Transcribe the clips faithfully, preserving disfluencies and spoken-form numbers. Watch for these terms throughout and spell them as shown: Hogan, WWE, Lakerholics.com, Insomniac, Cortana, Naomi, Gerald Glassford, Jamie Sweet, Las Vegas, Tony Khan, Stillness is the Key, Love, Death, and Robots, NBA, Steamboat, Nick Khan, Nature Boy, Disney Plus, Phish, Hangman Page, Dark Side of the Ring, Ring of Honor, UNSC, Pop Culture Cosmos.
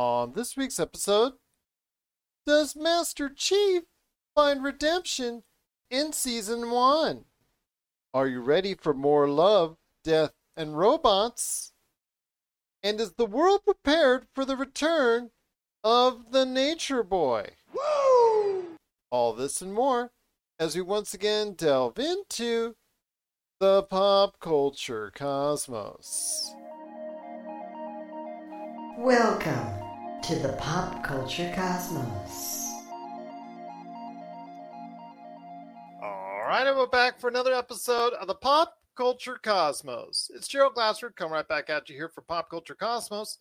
On this week's episode, does Master Chief find redemption in season one? Are you ready for more Love, Death, and Robots? And is the world prepared for the return of the Nature Boy? Woo! All this and more as we once again delve into the Pop Culture Cosmos. Welcome to the Pop Culture Cosmos. All right, and we're back for another episode of the Pop Culture Cosmos. It's Gerald Glassford coming right back at you here for Pop Culture Cosmos,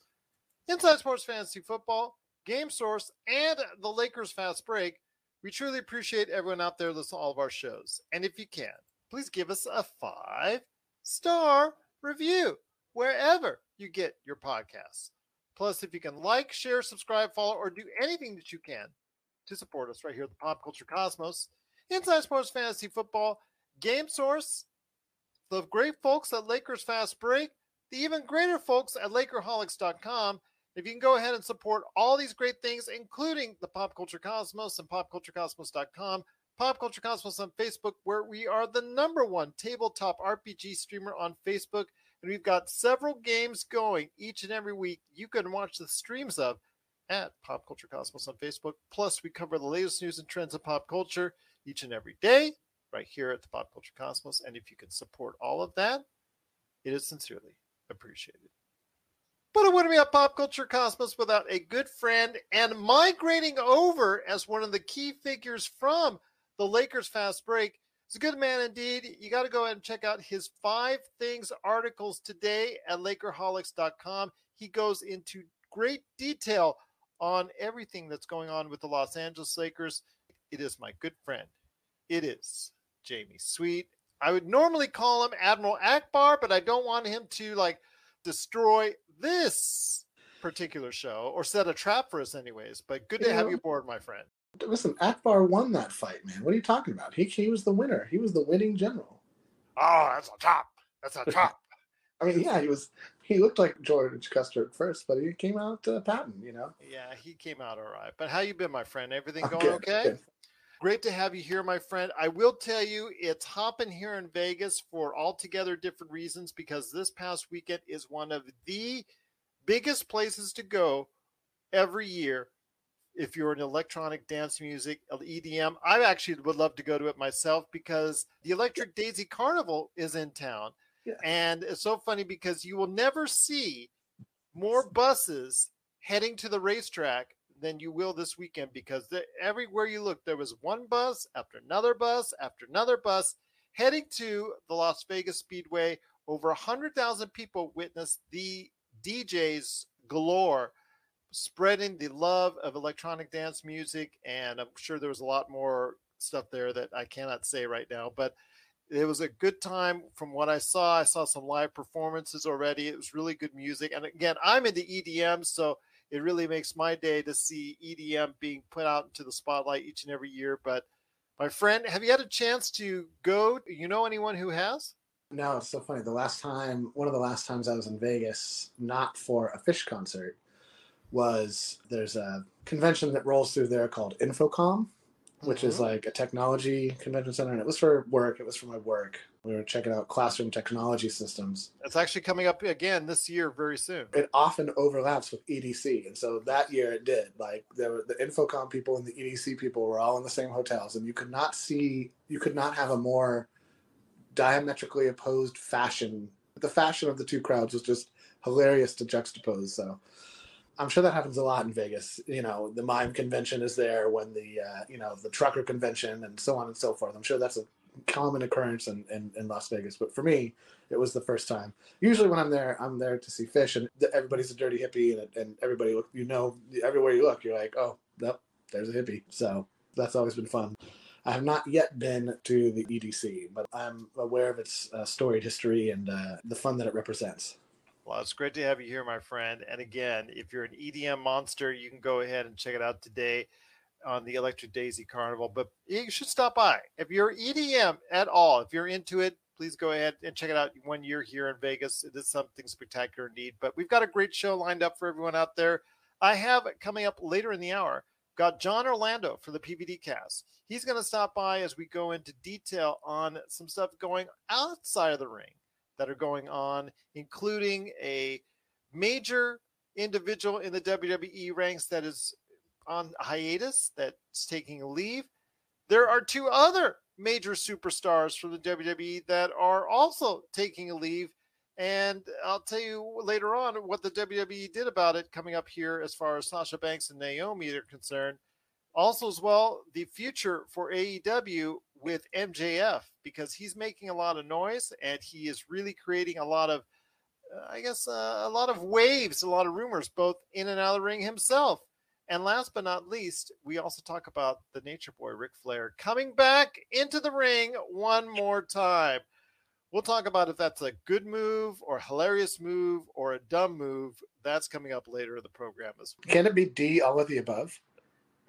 Inside Sports Fantasy Football, Game Source, and the Lakers Fast Break. We truly appreciate everyone out there listening to all of our shows. And if you can, please give us a five-star review wherever you get your podcasts. Plus, if you can like, share, subscribe, follow, or do anything that you can to support us right here at the Pop Culture Cosmos, Inside Sports Fantasy Football, Game Source, the great folks at Lakers Fast Break, the even greater folks at Lakerholics dot com. If you can go ahead and support all these great things, including the Pop Culture Cosmos and Pop Culture Cosmos dot com, Pop Culture Cosmos on Facebook, where we are the number one tabletop R P G streamer on Facebook. And we've got several games going each and every week. You can watch the streams of at Pop Culture Cosmos on Facebook. Plus, we cover the latest news and trends of pop culture each and every day right here at the Pop Culture Cosmos. And if you can support all of that, it is sincerely appreciated. But it wouldn't be a Pop Culture Cosmos without a good friend and migrating over as one of the key figures from the Lakers Fast Break. He's a good man indeed. You got to go ahead and check out his Five Things articles today at Lakerholics dot com. He goes into great detail on everything that's going on with the Los Angeles Lakers. It is my good friend. It is Jamie Sweet. I would normally call him Admiral Akbar, but I don't want him to like destroy this particular show or set a trap for us anyways. But good to have you aboard, my friend. Listen, Akbar won that fight, man. What are you talking about? He he was the winner. He was the winning general. Oh, that's a top. That's a top. I mean, yeah, he was. He looked like George Custer at first, but he came out uh, patting, you know. Yeah, he came out all right. But how you been, my friend? Everything going good, okay? Good. Great to have you here, my friend. I will tell you, it's hopping here in Vegas for altogether different reasons because this past weekend is one of the biggest places to go every year. If you're in electronic dance music, E D M, I actually would love to go to it myself because the Electric Daisy Carnival is in town. Yeah. And it's so funny because you will never see more buses heading to the racetrack than you will this weekend because the, everywhere you look, there was one bus after another bus after another bus heading to the Las Vegas Speedway. Over one hundred thousand people witnessed the D Js galore spreading the love of electronic dance music, and I'm sure there was a lot more stuff there that I cannot say right now, but it was a good time from what I saw. I saw some live performances already. It was really good music, and again, I'm into E D M, so it really makes my day to see E D M being put out into the spotlight each and every year. But my friend, have you had a chance to go? You know anyone who has? No, it's so funny. The last time, one of the last times I was in Vegas, not for a Phish concert, was there's a convention that rolls through there called Infocom, which mm-hmm. is like a technology convention center. And it was for work. It was for my work. We were checking out classroom technology systems. It's actually coming up again this year very soon. It often overlaps with E D C. And so that year it did. Like there were the Infocom people and the E D C people were all in the same hotels. And you could not see, you could not have a more diametrically opposed fashion. The fashion of the two crowds was just hilarious to juxtapose. So I'm sure that happens a lot in Vegas. You know, the mime convention is there when the, uh, you know, the trucker convention and so on and so forth. I'm sure that's a common occurrence in, in, in Las Vegas. But for me, it was the first time. Usually when I'm there, I'm there to see Phish, and everybody's a dirty hippie, and, and everybody, look, you know, everywhere you look, you're like, oh, nope, there's a hippie. So that's always been fun. I have not yet been to the E D C, but I'm aware of its uh, storied history and uh, the fun that it represents. Well, it's great to have you here, my friend. And again, if you're an E D M monster, you can go ahead and check it out today on the Electric Daisy Carnival. But you should stop by. If you're E D M at all, if you're into it, please go ahead and check it out when you're here in Vegas. It is something spectacular indeed. But we've got a great show lined up for everyone out there. I have coming up later in the hour, got John Orlando for the P V D Cast. He's going to stop by as we go into detail on some stuff going outside of the ring that are going on, including a major individual in the W W E ranks that is on hiatus, that's taking a leave. There are two other major superstars from the W W E that are also taking a leave. And I'll tell you later on what the W W E did about it coming up here as far as Sasha Banks and Naomi are concerned. Also as well, the future for A E W with M J F, because he's making a lot of noise and he is really creating a lot of, uh, I guess, uh, a lot of waves, a lot of rumors, both in and out of the ring himself. And last but not least, we also talk about the Nature Boy, Ric Flair, coming back into the ring one more time. We'll talk about if that's a good move or a hilarious move or a dumb move. That's coming up later in the program as well. Can it be D, all of the above?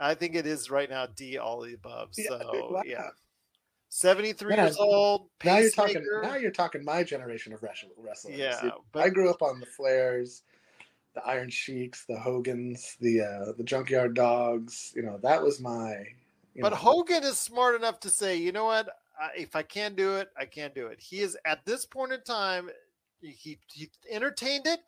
I think it is right now D, all of the above. So, yeah. yeah. seventy-three yeah. years old, now you're talking. Now you're talking my generation of wrestlers. Yeah. But I grew up on the Flairs, the Iron Sheiks, the Hogans, the uh, the Junkyard Dogs. You know, that was my... But know, Hogan is smart enough to say, you know what? I, if I can't do it, I can't do it. He is, at this point in time, he, he entertained it,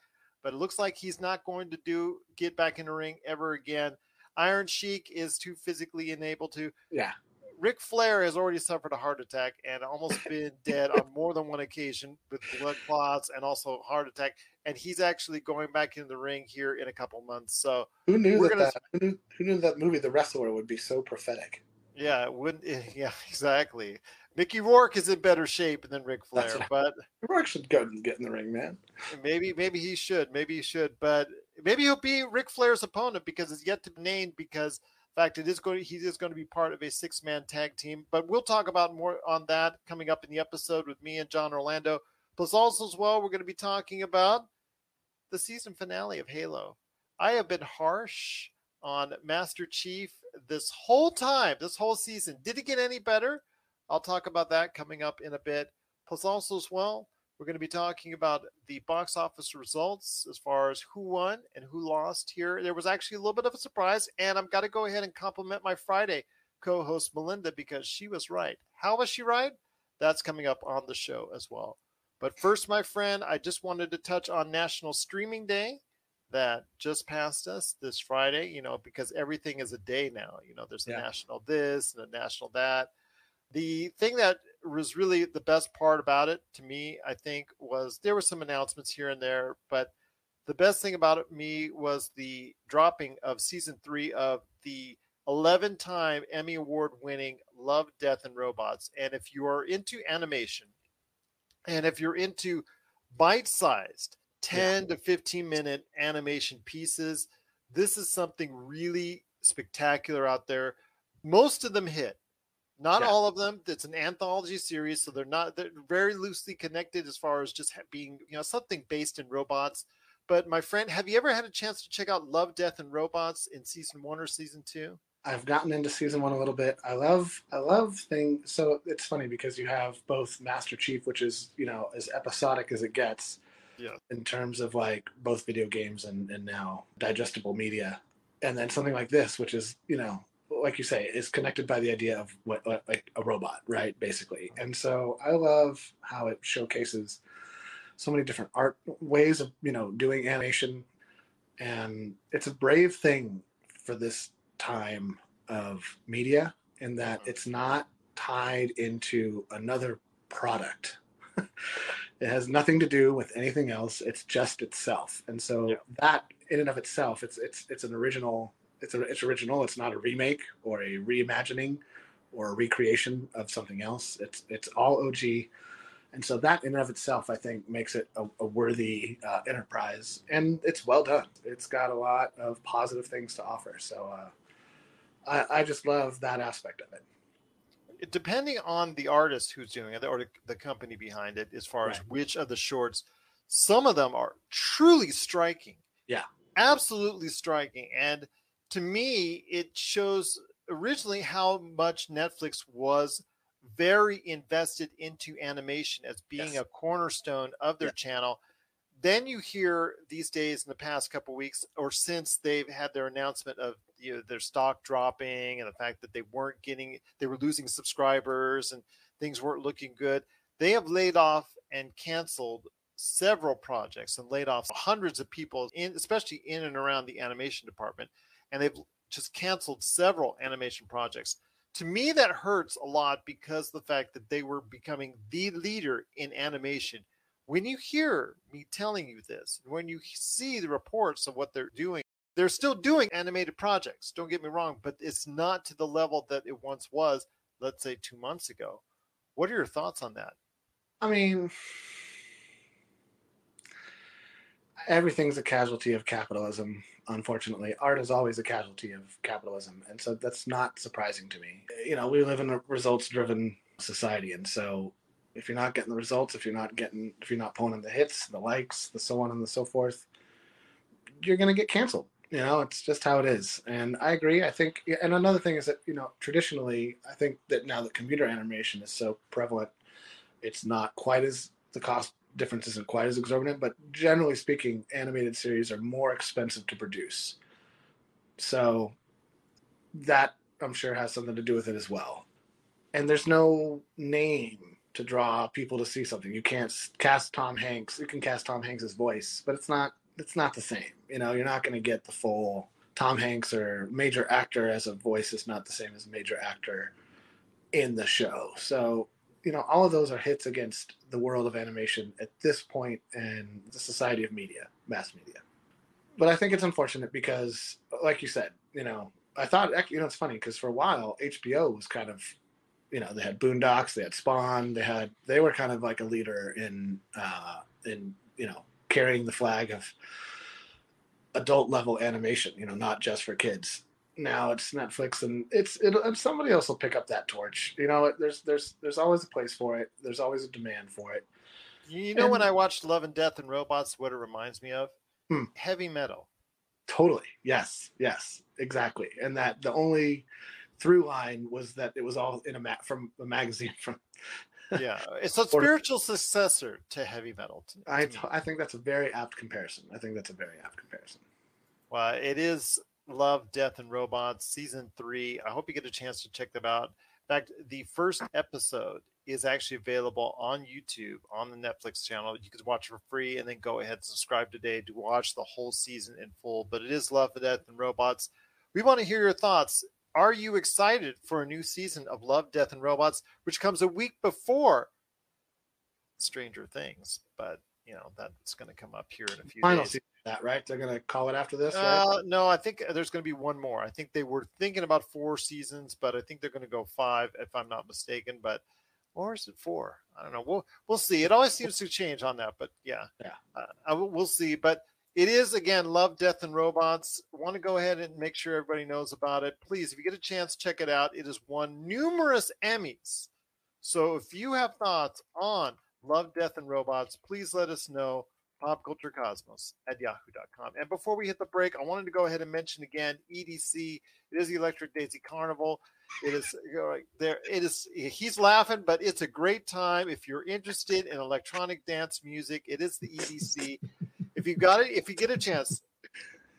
but it looks like he's not going to do get back in the ring ever again. Iron Sheik is too physically enabled to. Yeah. Ric Flair has already suffered a heart attack and almost been dead on more than one occasion with blood clots and also heart attack. And he's actually going back in the ring here in a couple months. So who knew that, gonna... that who, knew, who knew that movie, The Wrestler, would be so prophetic? Yeah, it wouldn't. Yeah, exactly. Mickey Rourke is in better shape than Ric Flair, but Rourke should go and get in the ring, man. Maybe, maybe he should. Maybe he should, but maybe he'll be Ric Flair's opponent because it's yet to be named. Because in fact, it is going. To, he is going to be part of a six-man tag team. But we'll talk about more on that coming up in the episode with me and John Orlando. Plus, also as well, we're going to be talking about the season finale of Halo. I have been harsh on Master Chief this whole time, this whole season. Did it get any better? I'll talk about that coming up in a bit. Plus also as well, we're going to be talking about the box office results as far as who won and who lost here. There was actually a little bit of a surprise, and I've got to go ahead and compliment my Friday co-host Melinda because she was right. How was she right? That's coming up on the show as well. But first, my friend, I just wanted to touch on National Streaming Day that just passed us this Friday, you know, because everything is a day now. You know, there's a yeah. national this and a national that. The thing that was really the best part about it to me, I think, was there were some announcements here and there, but the best thing about it me was the dropping of season three of the eleven-time Emmy Award winning Love, Death, and Robots. And if you are into animation and if you're into bite-sized ten yeah. to fifteen minute animation pieces, this is something really spectacular out there. Most of them hit. Not yeah. all of them. It's an anthology series, so they're not they're very loosely connected as far as just being, you know, something based in robots. But my friend, have you ever had a chance to check out Love, Death, and Robots in season one or season two? I've gotten into season one a little bit. I love I love things. So it's funny because you have both Master Chief, which is, you know, as episodic as it gets, yeah. in terms of like both video games and, and now digestible media. And then something like this, which is, you know, like you say, is connected by the idea of what, what like a robot, right? Basically. And so I love how it showcases so many different art ways of, you know, doing animation. And it's a brave thing for this time of media in that it's not tied into another product. It has nothing to do with anything else. It's just itself. And so yeah. that in and of itself, it's, it's, it's an original, It's a, it's original. It's not a remake or a reimagining or a recreation of something else. It's it's all O G, and so that in and of itself, I think, makes it a, a worthy uh, enterprise. And it's well done. It's got a lot of positive things to offer. So uh, I I just love that aspect of it. Depending on the artist who's doing it or the company behind it, as far right. as which of the shorts, some of them are truly striking. Yeah, absolutely striking. And to me, it shows originally how much Netflix was very invested into animation as being yes. a cornerstone of their yeah. channel. Then you hear these days in the past couple of weeks, or since they've had their announcement of, you know, their stock dropping and the fact that they weren't getting, they were losing subscribers and things weren't looking good, they have laid off and canceled several projects and laid off hundreds of people, in, especially in and around the animation department. And they've just canceled several animation projects. To me, that hurts a lot because of the fact that they were becoming the leader in animation. When you hear me telling you this, when you see the reports of what they're doing, they're still doing animated projects. Don't get me wrong, but it's not to the level that it once was, let's say two months ago. What are your thoughts on that? I mean, everything's a casualty of capitalism, unfortunately. Art is always a casualty of capitalism. And so that's not surprising to me. You know, we live in a results-driven society, and so if you're not getting the results, if you're not getting, if you're not pulling in the hits, the likes, the so on and the so forth, you're going to get canceled. You know, it's just how it is. And I agree. I think, and another thing is that, you know, traditionally, I think that now that computer animation is so prevalent, it's not quite as, the cost difference isn't quite as exorbitant, but generally speaking, animated series are more expensive to produce. So that, I'm sure, has something to do with it as well. And there's no name to draw people to see something. You can't cast Tom Hanks. You can cast Tom Hanks's voice, but it's not, it's not the same. You know, you're not going to get the full Tom Hanks, or major actor as a voice is not the same as major actor in the show. So, you know, all of those are hits against the world of animation at this point and the society of media, mass media. But I think it's unfortunate because, like you said, you know, I thought, you know, it's funny because for a while, H B O was kind of, you know, they had Boondocks, they had Spawn, they had, they were kind of like a leader in, uh, in, you know, carrying the flag of adult level animation, you know, not just for kids. Now it's Netflix, and it's, it, and somebody else will pick up that torch. You know, there's, there's, there's always a place for it. There's always a demand for it. You know, and when I watched Love and Death and Robots, what it reminds me of? Hmm. Heavy metal. Totally. Yes. Yes, exactly. And that the only through line was that it was all in a ma- from a magazine from yeah it's a spiritual successor to heavy metal to, to I, t- I think that's a very apt comparison. I think that's a very apt comparison. Well, it is Love, Death, and Robots season three. I hope you get a chance to check them out. In fact, the first episode is actually available on YouTube on the Netflix channel. You can watch it for free and then go ahead and subscribe today to watch the whole season in full. But it is Love, Death, and Robots. We want to hear your thoughts. Are you excited for a new season of Love, Death, and Robots, which comes a week before Stranger Things? But, you know, that's going to come up here in a few Final days. Season of that, right? They're going to call it after this, uh, right? No, I think there's going to be one more. I think they were thinking about four seasons, but I think they're going to go five, if I'm not mistaken. But, or is it four? I don't know. We'll, we'll see. It always seems to change on that, but, yeah. yeah. Uh, I w- we'll see. But it is, again, Love, Death, and Robots. Want to go ahead and make sure everybody knows about it. Please, if you get a chance, check it out. It has won numerous Emmys. So if you have thoughts on Love, Death, and Robots, please let us know, popculturecosmos at yahoo dot com. And before we hit the break, I wanted to go ahead and mention again E D C. It is the Electric Daisy Carnival. It is there. It is. He's laughing, but it's a great time. If you're interested in electronic dance music, it is the E D C. If you got it, if you get a chance,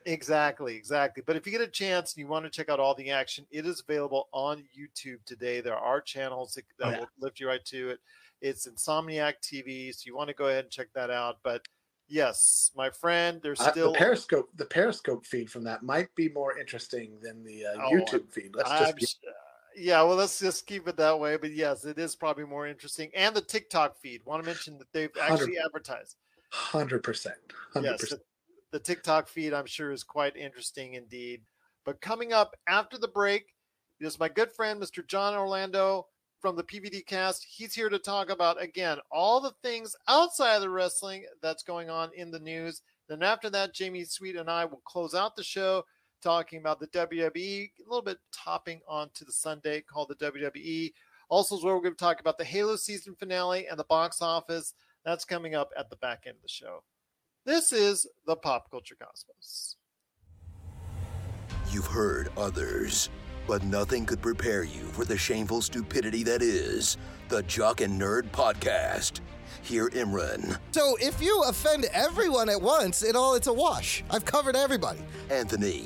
exactly, exactly. But if you get a chance and you want to check out all the action, it is available on YouTube today. There are channels that, that yeah. will lift you right to it. It's Insomniac T V, so you want to go ahead and check that out. But yes, my friend, there's uh, still the Periscope. The Periscope feed from that might be more interesting than the uh, oh, YouTube feed. Let's I'm, just I'm, yeah, well, let's just keep it that way. But yes, it is probably more interesting. And the TikTok feed. Want to mention that they've actually one hundred percent. Advertised. one hundred percent. one hundred percent. Yes, the, the TikTok feed, I'm sure, is quite interesting indeed. But coming up after the break is my good friend, Mister John Orlando from the P V D Cast. He's here to talk about, again, all the things outside of the wrestling that's going on in the news. Then after that, Jamie Sweet and I will close out the show talking about the W W E, a little bit topping onto the Sunday called the W W E. Also is where we're going to talk about the Halo season finale and the box office. That's coming up at the back end of the show. This is the Pop Culture Cosmos. You've heard others. But nothing could prepare you for the shameful stupidity that is the Jock and Nerd Podcast. Here, Imran. So if you offend everyone at once, it all it's a wash. I've covered everybody. Anthony.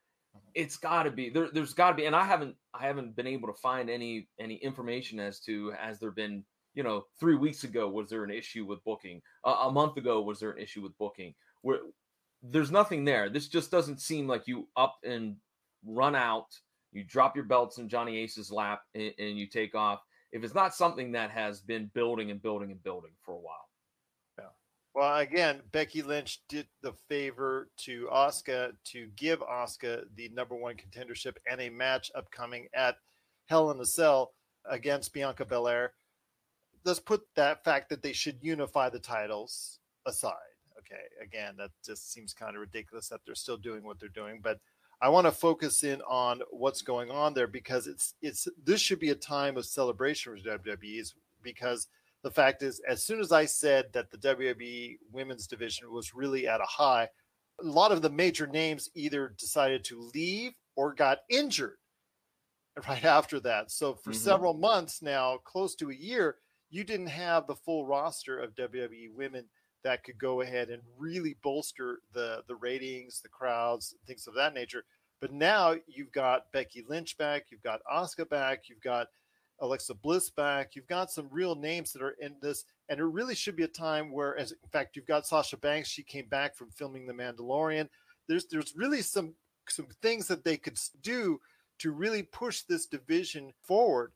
It's gotta be there. There's gotta be. And I haven't, I haven't been able to find any, any information as to, has there been, you know, three weeks ago, was there an issue with booking? Uh, a month ago, was there an issue with booking? Where there's nothing there. This just doesn't seem like you up and run out. You drop your belts in Johnny Ace's lap and, and you take off. If it's not something that has been building and building and building for a while. Well, again, Becky Lynch did the favor to Asuka to give Asuka the number one contendership and a match upcoming at Hell in a Cell against Bianca Belair. Let's put that fact that they should unify the titles aside. Okay, again, that just seems kind of ridiculous that they're still doing what they're doing. But I want to focus in on what's going on there, because it's it's this should be a time of celebration for W W E, because the fact is, as soon as I said that the W W E women's division was really at a high, a lot of the major names either decided to leave or got injured right after that. So for mm-hmm. several months now, close to a year, you didn't have the full roster of W W E women that could go ahead and really bolster the, the ratings, the crowds, things of that nature. But now you've got Becky Lynch back, you've got Asuka back, you've got Alexa Bliss back. You've got some real names that are in this, and it really should be a time where, as in fact, you've got Sasha Banks. She came back from filming The Mandalorian. There's there's really some some things that they could do to really push this division forward.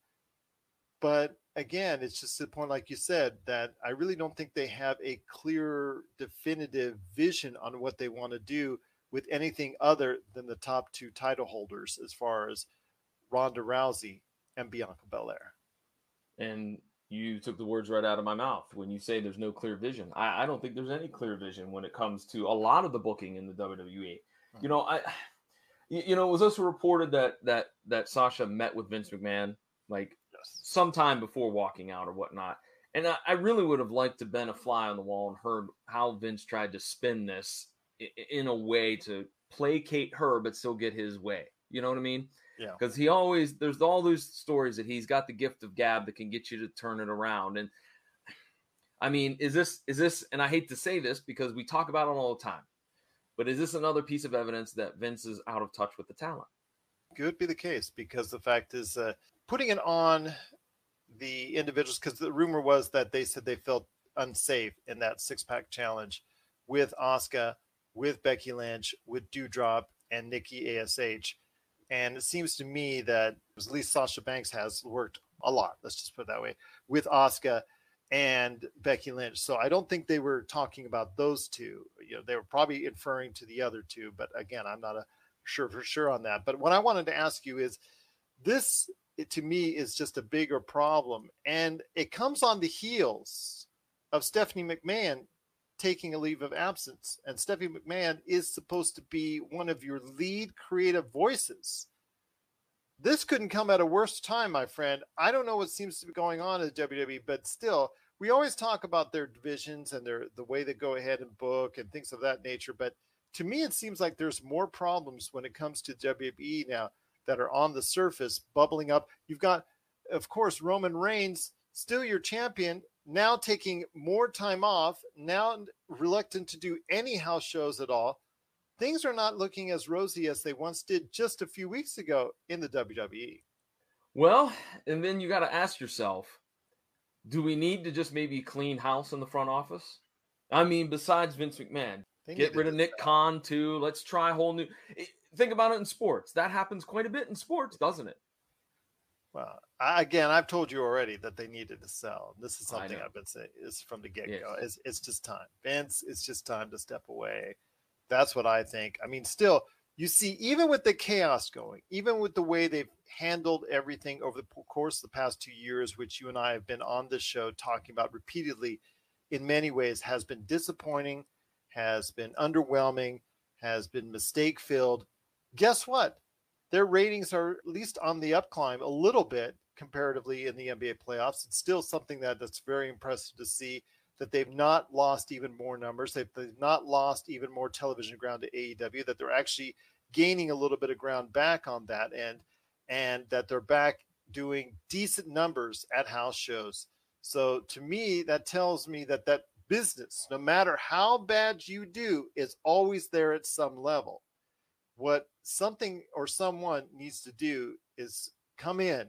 But again, it's just the point, like you said, that I really don't think they have a clear, definitive vision on what they want to do with anything other than the top two title holders, as far as Ronda Rousey and Bianca Belair. And you took the words right out of my mouth when you say there's no clear vision. I, I don't think there's any clear vision when it comes to a lot of the booking in the W W E. Mm-hmm. You know, I, you know, it was also reported that that that Sasha met with Vince McMahon like yes. sometime before walking out or whatnot. And I, I really would have liked to been a fly on the wall and heard how Vince tried to spin this in, in a way to placate her, but still get his way. You know what I mean? Yeah. Because he always, there's all those stories that he's got the gift of gab that can get you to turn it around. And I mean, is this, is this, and I hate to say this because we talk about it all the time, but is this another piece of evidence that Vince is out of touch with the talent? Could be the case, because the fact is uh, putting it on the individuals, because the rumor was that they said they felt unsafe in that six pack challenge with Asuka, with Becky Lynch, with Dewdrop and Nikki A S H. And it seems to me that at least Sasha Banks has worked a lot, let's just put it that way, with Asuka and Becky Lynch. So I don't think they were talking about those two. You know, they were probably inferring to the other two. But again, I'm not a sure for sure on that. But what I wanted to ask you is this, it, to me, is just a bigger problem. And it comes on the heels of Stephanie McMahon taking a leave of absence. And Stephanie McMahon is supposed to be one of your lead creative voices. This couldn't come at a worse time, my friend. I don't know what seems to be going on at W W E, but still, we always talk about their divisions and their the way they go ahead and book and things of that nature. But to me, it seems like there's more problems when it comes to W W E now that are on the surface bubbling up. You've got, of course, Roman Reigns, still your champion, now taking more time off, now reluctant to do any house shows at all. Things are not looking as rosy as they once did just a few weeks ago in the W W E. Well, and then you got to ask yourself, do we need to just maybe clean house in the front office? I mean, besides Vince McMahon, get rid of Nick Khan too. Let's try a whole new... Think about it in sports. That happens quite a bit in sports, doesn't it? Well, I, again, I've told you already that they needed to sell. This is something I've been saying is from the get-go. Yes. It's, it's just time. Vince, it's just time to step away. That's what I think. I mean, still, you see, even with the chaos going, even with the way they've handled everything over the course of the past two years, which you and I have been on this show talking about repeatedly, in many ways has been disappointing, has been underwhelming, has been mistake-filled. Guess what? their ratings are at least on the upclimb a little bit comparatively in the N B A playoffs. It's still something that, that's very impressive to see, that they've not lost even more numbers. They've, they've not lost even more television ground to A E W, that they're actually gaining a little bit of ground back on that end, and that they're back doing decent numbers at house shows. So to me, that tells me that that business, no matter how bad you do, is always there at some level. What something or someone needs to do is come in,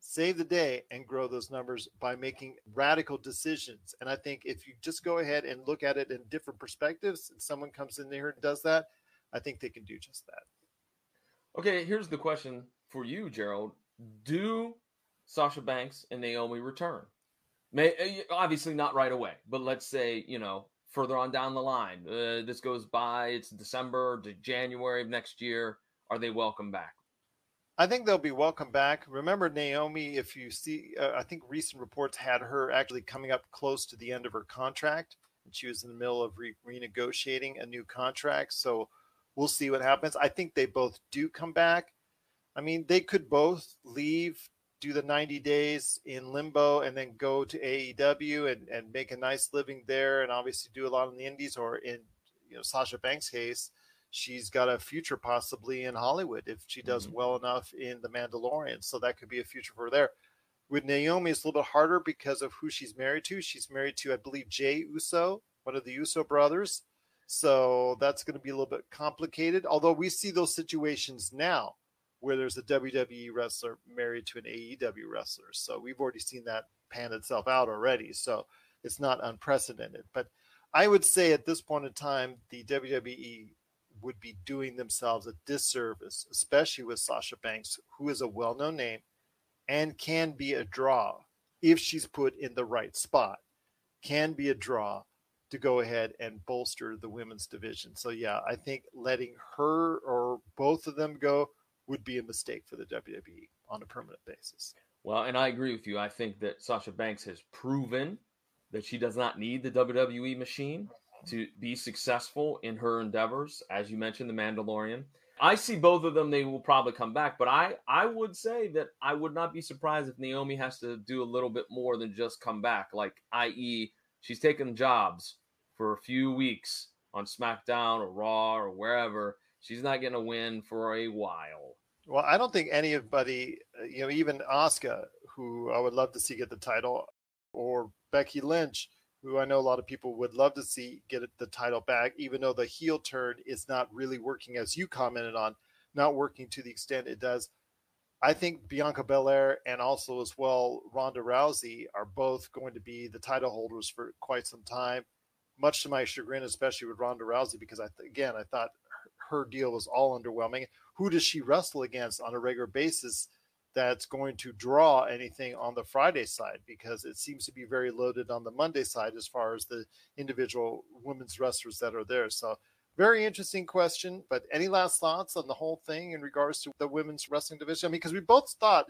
save the day, and grow those numbers by making radical decisions. And I think if you just go ahead and look at it in different perspectives, and someone comes in there and does that, I think they can do just that. Okay, here's the question for you, Gerald. Do Sasha Banks and Naomi return? May, obviously not right away, but let's say, you know, further on down the line, uh, this goes by, it's December to January of next year. Are they welcome back? I think they'll be welcome back. Remember, Naomi, if you see, uh, I think recent reports had her actually coming up close to the end of her contract, and she was in the middle of re- renegotiating a new contract. So we'll see what happens. I think they both do come back. I mean, they could both leave, do the ninety days in limbo, and then go to A E W and, and make a nice living there, and obviously do a lot in the indies, or in, you know, Sasha Banks' case, she's got a future possibly in Hollywood if she does mm-hmm. well enough in The Mandalorian. So that could be a future for her there. With Naomi, it's a little bit harder because of who she's married to. She's married to, I believe, Jay Uso, one of the Uso brothers. So that's going to be a little bit complicated. Although we see those situations now where there's a W W E wrestler married to an A E W wrestler. So we've already seen that pan itself out already. So it's not unprecedented. But I would say at this point in time, the W W E would be doing themselves a disservice, especially with Sasha Banks, who is a well-known name and can be a draw if she's put in the right spot, can be a draw to go ahead and bolster the women's division. So yeah, I think letting her or both of them go would be a mistake for the W W E on a permanent basis. Well, and I agree with you. I think that Sasha Banks has proven that she does not need the W W E machine to be successful in her endeavors. As you mentioned, The Mandalorian. I see both of them, they will probably come back, but I, I would say that I would not be surprised if Naomi has to do a little bit more than just come back, like, that is, she's taking jobs for a few weeks on SmackDown or Raw or wherever. She's not going to win for a while. Well, I don't think anybody, you know, even Asuka, who I would love to see get the title, or Becky Lynch, who I know a lot of people would love to see get the title back, even though the heel turn is not really working, as you commented on, not working to the extent it does. I think Bianca Belair and also as well Ronda Rousey are both going to be the title holders for quite some time, much to my chagrin, especially with Ronda Rousey, because, I th- again, I thought her deal was all underwhelming. Who does she wrestle against on a regular basis that's going to draw anything on the Friday side, because it seems to be very loaded on the Monday side as far as the individual women's wrestlers that are there. So very interesting question, but any last thoughts on the whole thing in regards to the women's wrestling division? I mean, because we both thought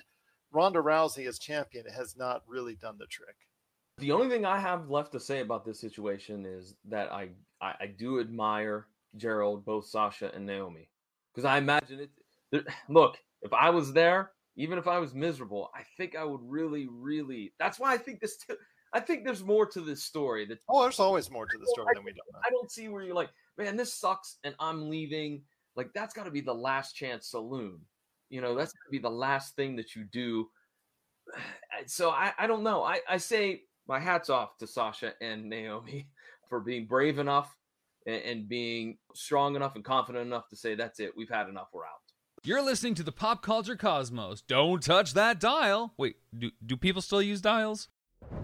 Ronda Rousey as champion has not really done the trick. The only thing I have left to say about this situation is that I, I, I do admire, Gerald, both Sasha and Naomi, because I imagine it. Look, if I was there, even if I was miserable, I think I would really, really. That's why I think this. I think there's more to this story. That, oh, there's always more to the story I, than we don't know. I don't see where you're like, man, this sucks, and I'm leaving. Like, that's got to be the last chance saloon. You know, that's going to be the last thing that you do. So I, I don't know. I, I say my hat's off to Sasha and Naomi for being brave enough and, and being strong enough and confident enough to say, that's it. We've had enough. We're out. You're listening to the Pop Culture Cosmos. Don't touch that dial. Wait, do, do people still use dials?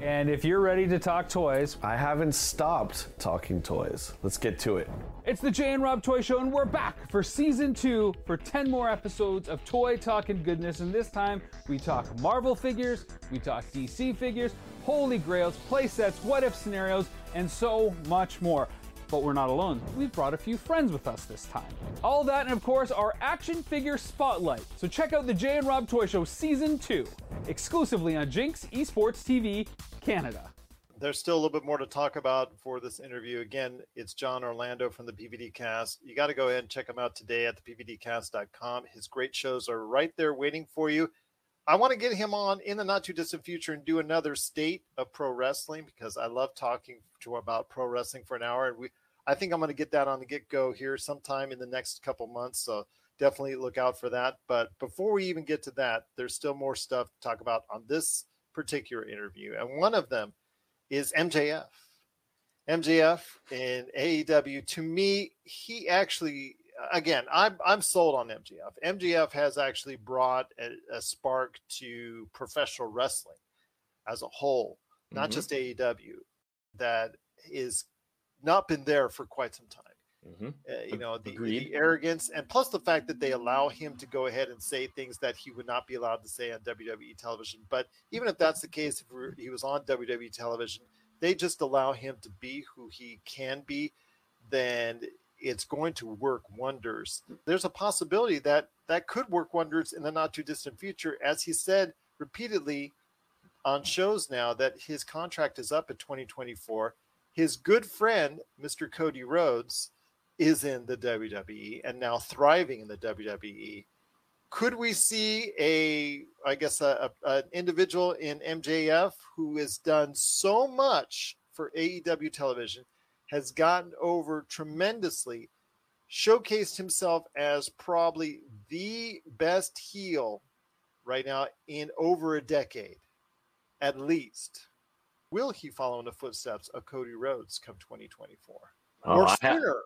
And if you're ready to talk toys, I haven't stopped talking toys. Let's get to it. It's the Jay and Rob Toy Show, and we're back for season two for ten more episodes of toy talk and goodness. And this time we talk Marvel figures, we talk D C figures, holy grails, play sets, what if scenarios, and so much more. But we're not alone. We've brought a few friends with us this time. All that and, of course, our action figure spotlight. So check out the Jay and Rob Toy Show Season two, exclusively on Jinx Esports T V Canada. there's still a little bit more to talk about for this interview. Again, it's John Orlando from the P V D Cast. You got to go ahead and check him out today at the P V D cast dot com. His great shows are right there waiting for you. I want to get him on in the not too distant future and do another state of pro wrestling, because I love talking to about pro wrestling for an hour. And we, I think I'm going to get that on the get go here sometime in the next couple months. So definitely look out for that. But before we even get to that, there's still more stuff to talk about on this particular interview. And one of them is M J F. M J F in A E W, to me, he actually, again, I'm, I'm sold on M J F. M J F has actually brought a, a spark to professional wrestling as a whole, not mm-hmm. just A E W, that is not been there for quite some time. Mm-hmm. Uh, you know, the, the arrogance, and plus the fact that they allow him to go ahead and say things that he would not be allowed to say on W W E television. But even if that's the case, if he was on W W E television, they just allow him to be who he can be, then it's going to work wonders. There's a possibility that that could work wonders in the not too distant future. As he said repeatedly on shows now that his contract is up in twenty twenty-four, his good friend, Mister Cody Rhodes, is in the W W E and now thriving in the W W E. Could we see a, I guess, a, a, an individual in M J F who has done so much for A E W television, has gotten over tremendously, showcased himself as probably the best heel right now in over a decade, at least. Will he follow in the footsteps of Cody Rhodes come twenty twenty-four? Oh, or sooner?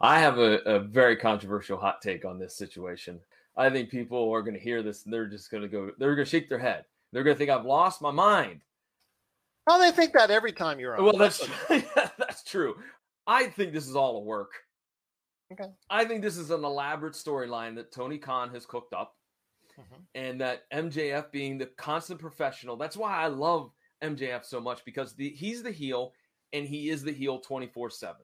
I have a, a very controversial hot take on this situation. I think people are going to hear this and they're just going to go, they're going to shake their head. They're going to think I've lost my mind. Well, they think that every time you're on. Well, that's, that's true. I think this is all a work. Okay. I think this is an elaborate storyline that Tony Khan has cooked up, mm-hmm. and that M J F being the constant professional. That's why I love M J F so much, because the, he's the heel and he is the heel twenty-four seven.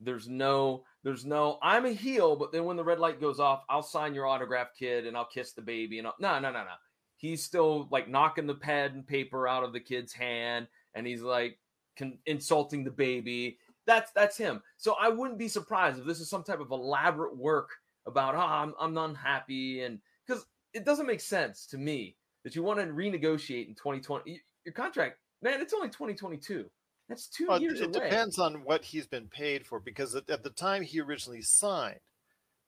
There's no, there's no, I'm a heel, but then when the red light goes off, I'll sign your autograph, kid, and I'll kiss the baby. And I'll, no, no, no, no. He's still like knocking the pen and paper out of the kid's hand. And he's like con- insulting the baby. That's, that's him. So I wouldn't be surprised if this is some type of elaborate work about, oh, I'm, I'm unhappy. And because it doesn't make sense to me that you want to renegotiate in twenty twenty your contract, man, it's only twenty twenty-two. That's two well, years it away. It depends on what he's been paid for, because at, at the time he originally signed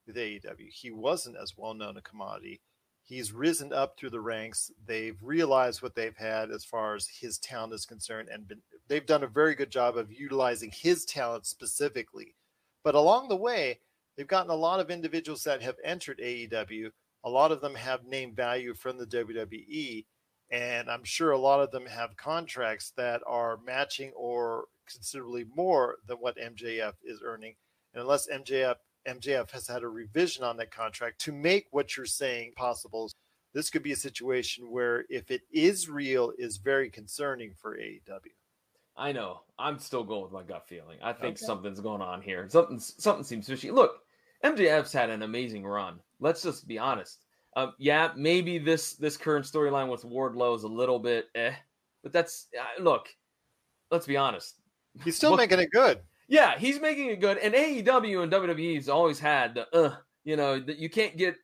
with A E W, he wasn't as well-known a commodity. He's risen up through the ranks. They've realized what they've had as far as his talent is concerned, and been, they've done a very good job of utilizing his talent specifically. But along the way, they've gotten a lot of individuals that have entered A E W. A lot of them have name value from the W W E. And I'm sure a lot of them have contracts that are matching or considerably more than what M J F is earning. And unless M J F M J F has had a revision on that contract to make what you're saying possible, this could be a situation where, if it is real, is very concerning for A E W. I know. I'm still going with my gut feeling. I think okay. something's going on here. Something, something seems fishy. Look, M J F's had an amazing run. Let's just be honest. Um, yeah, maybe this this current storyline with Wardlow is a little bit eh, but that's uh, look. Let's be honest. He's still look, making it good. Yeah, he's making it good. And A E W and W W E's always had the uh, you know, that you can't get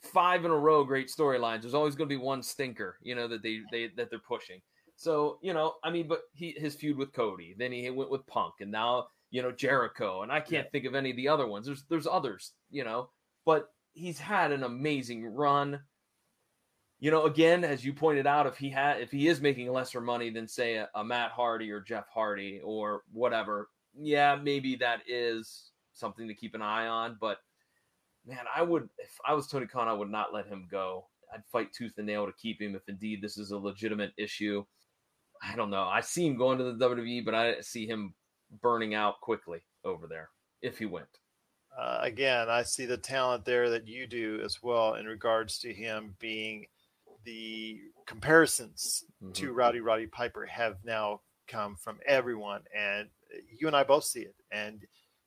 five in a row great storylines. There's always going to be one stinker, you know, that they they that they're pushing. So you know, I mean, but he his feud with Cody, then he went with Punk, and now you know Jericho, and I can't yeah. think of any of the other ones. There's there's others, you know, but. He's had an amazing run. You know, again, as you pointed out, if he had, if he is making lesser money than say a, a Matt Hardy or Jeff Hardy or whatever, yeah, maybe that is something to keep an eye on. But man, I would, if I was Tony Khan, I would not let him go. I'd fight tooth and nail to keep him. If indeed this is a legitimate issue, I don't know. I see him going to the W W E, but I see him burning out quickly over there if he went. Uh, again, I see the talent there that you do as well in regards to him being the comparisons mm-hmm. to Rowdy Roddy Piper have now come from everyone. And you and I both see it. And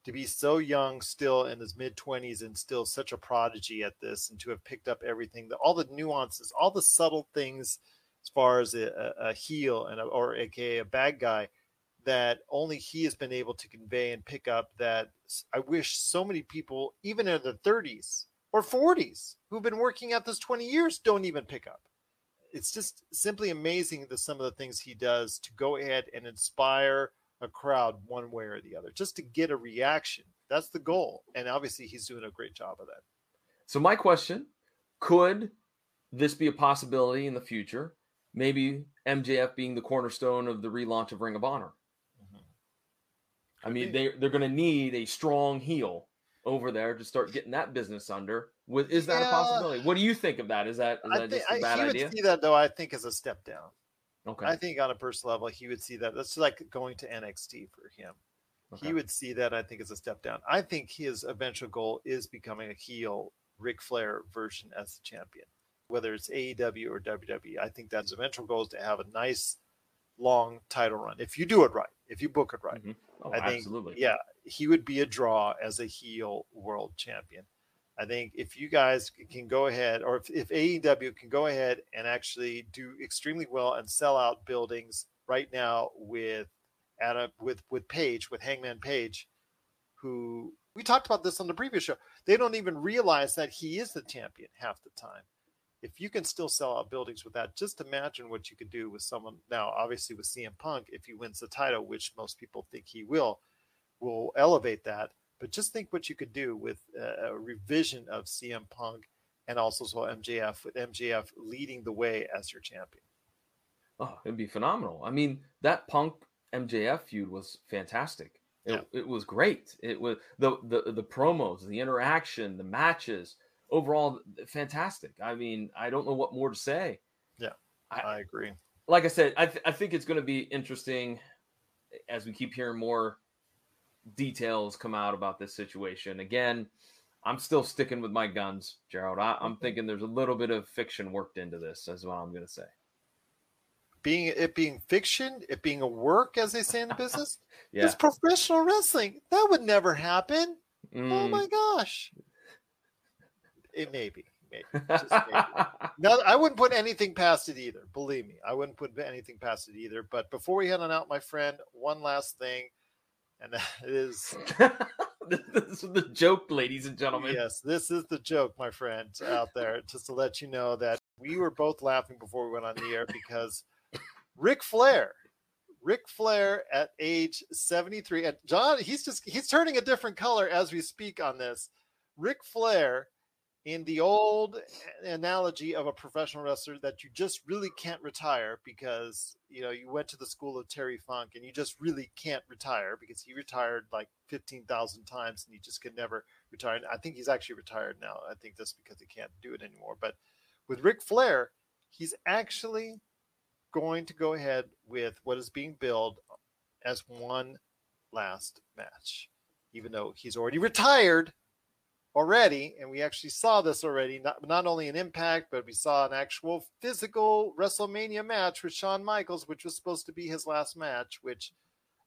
to be so young still in his mid-twenties and still such a prodigy at this, and to have picked up everything, all the nuances, all the subtle things as far as a, a heel and a, or aka a bad guy, that only he has been able to convey and pick up, that I wish so many people, even in their thirties or forties, who've been working at this twenty years, don't even pick up. It's just simply amazing that some of the things he does to go ahead and inspire a crowd one way or the other, just to get a reaction. That's the goal. And obviously he's doing a great job of that. So my question, could this be a possibility in the future? Maybe M J F being the cornerstone of the relaunch of Ring of Honor. I mean, they, they're going to need a strong heel over there to start getting that business under. With Is that yeah. a possibility? What do you think of that? Is that, is that think, just a bad I, he idea? He would see that, though, I think, as a step down. Okay. I think on a personal level, he would see that. That's like going to N X T for him. Okay. He would see that, I think, as a step down. I think his eventual goal is becoming a heel Ric Flair version as the champion, whether it's A E W or W W E. I think that's eventual goal is to have a nice, long title run. If you do it right, if you book it right. Mm-hmm. Oh, I think, absolutely. Yeah, he would be a draw as a heel world champion. I think if you guys can go ahead, or if, if A E W can go ahead and actually do extremely well and sell out buildings right now with Adam, with, with Page, with Hangman Page, who we talked about this on the previous show. They don't even realize that he is the champion half the time. If you can still sell out buildings with that, just imagine what you could do with someone. Now, obviously with C M Punk, if he wins the title, which most people think he will, will elevate that. But just think what you could do with a revision of C M Punk, and also as well M J F, with M J F leading the way as your champion. Oh, it'd be phenomenal. I mean, that Punk M J F feud was fantastic. It, yeah. it was great. It was the, the, the promos, the interaction, the matches. Overall, fantastic. I mean, I don't know what more to say. Yeah, I, I agree. Like I said, I, th- I think it's going to be interesting as we keep hearing more details come out about this situation. Again, I'm still sticking with my guns, Gerald. I, I'm thinking there's a little bit of fiction worked into this, is what I'm going to say. Being it being fiction, it being a work, as they say in the business, yeah. It's professional wrestling. That would never happen. Mm. Oh, my gosh. It may be, maybe. Just maybe. No, I wouldn't put anything past it either. Believe me, I wouldn't put anything past it either. But before we head on out, my friend, one last thing, and that is this is the joke, ladies and gentlemen. Yes, this is the joke, my friend, out there. Just to let you know that we were both laughing before we went on the air because Ric Flair, Ric Flair at age seventy-three, and John, he's just he's turning a different color as we speak on this. Ric Flair. In the old analogy of a professional wrestler that you just really can't retire because, you know, you went to the school of Terry Funk and you just really can't retire because he retired like fifteen thousand times and he just could never retire. And I think he's actually retired now. I think that's because he can't do it anymore. But with Ric Flair, he's actually going to go ahead with what is being billed as one last match, even though he's already retired. Already, and we actually saw this already, not, not only an Impact, but we saw an actual physical WrestleMania match with Shawn Michaels, which was supposed to be his last match, which